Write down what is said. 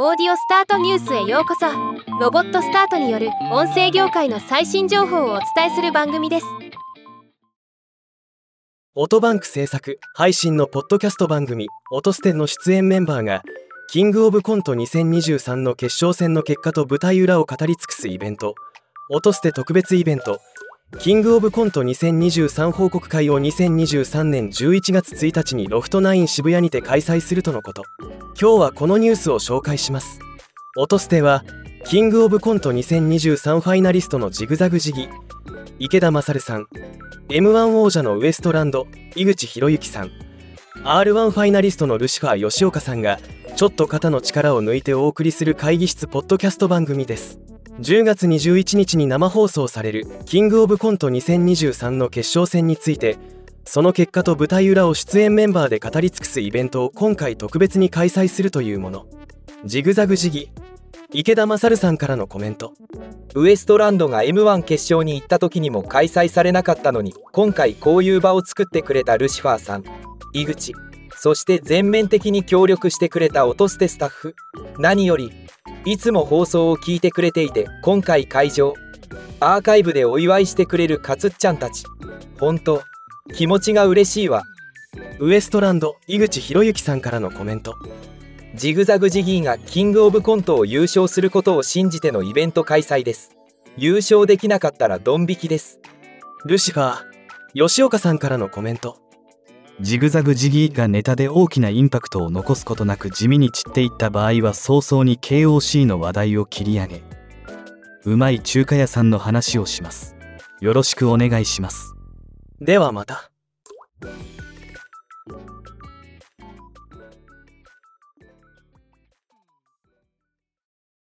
オーディオスタートニュースへようこそ。ロボットスタートによる音声業界の最新情報をお伝えする番組です。オトバンク制作配信のポッドキャスト番組オトステンの出演メンバーがキングオブコント2023の決勝戦の結果と舞台裏を語り尽くすイベント、オトステ特別イベントキングオブコント2023報告会を2023年11月1日にロフト9渋谷にて開催するとのこと。今日はこのニュースを紹介します。オトステはキングオブコント2023ファイナリストのジグザグジギ池田勝さん、 M1 王者のウエストランド井口博之さん、 R1 ファイナリストのルシファー吉岡さんがちょっと肩の力を抜いてお送りする会議室ポッドキャスト番組です。10月21日に生放送されるキングオブコント2023の決勝戦について、その結果と舞台裏を出演メンバーで語り尽くすイベントを今回特別に開催するというもの。ジグザグジギ池田勝さんからのコメント。ウエストランドが M1 決勝に行った時にも開催されなかったのに、今回こういう場を作ってくれたルシファーさん、井口、そして全面的に協力してくれたオトステスタッフ、何よりいつも放送を聞いてくれていて、今回会場アーカイブでお祝いしてくれるカツッちゃんたち、本当気持ちが嬉しいわ。ウエストランド井口博之さんからのコメント。ジグザグジギーがキングオブコントを優勝することを信じてのイベント開催です。優勝できなかったらドン引きです。ルシファー吉岡さんからのコメント。ジグザグジギーがネタで大きなインパクトを残すことなく地味に散っていった場合は早々に KOC の話題を切り上げ、うまい中華屋さんの話をします。よろしくお願いします。ではまた。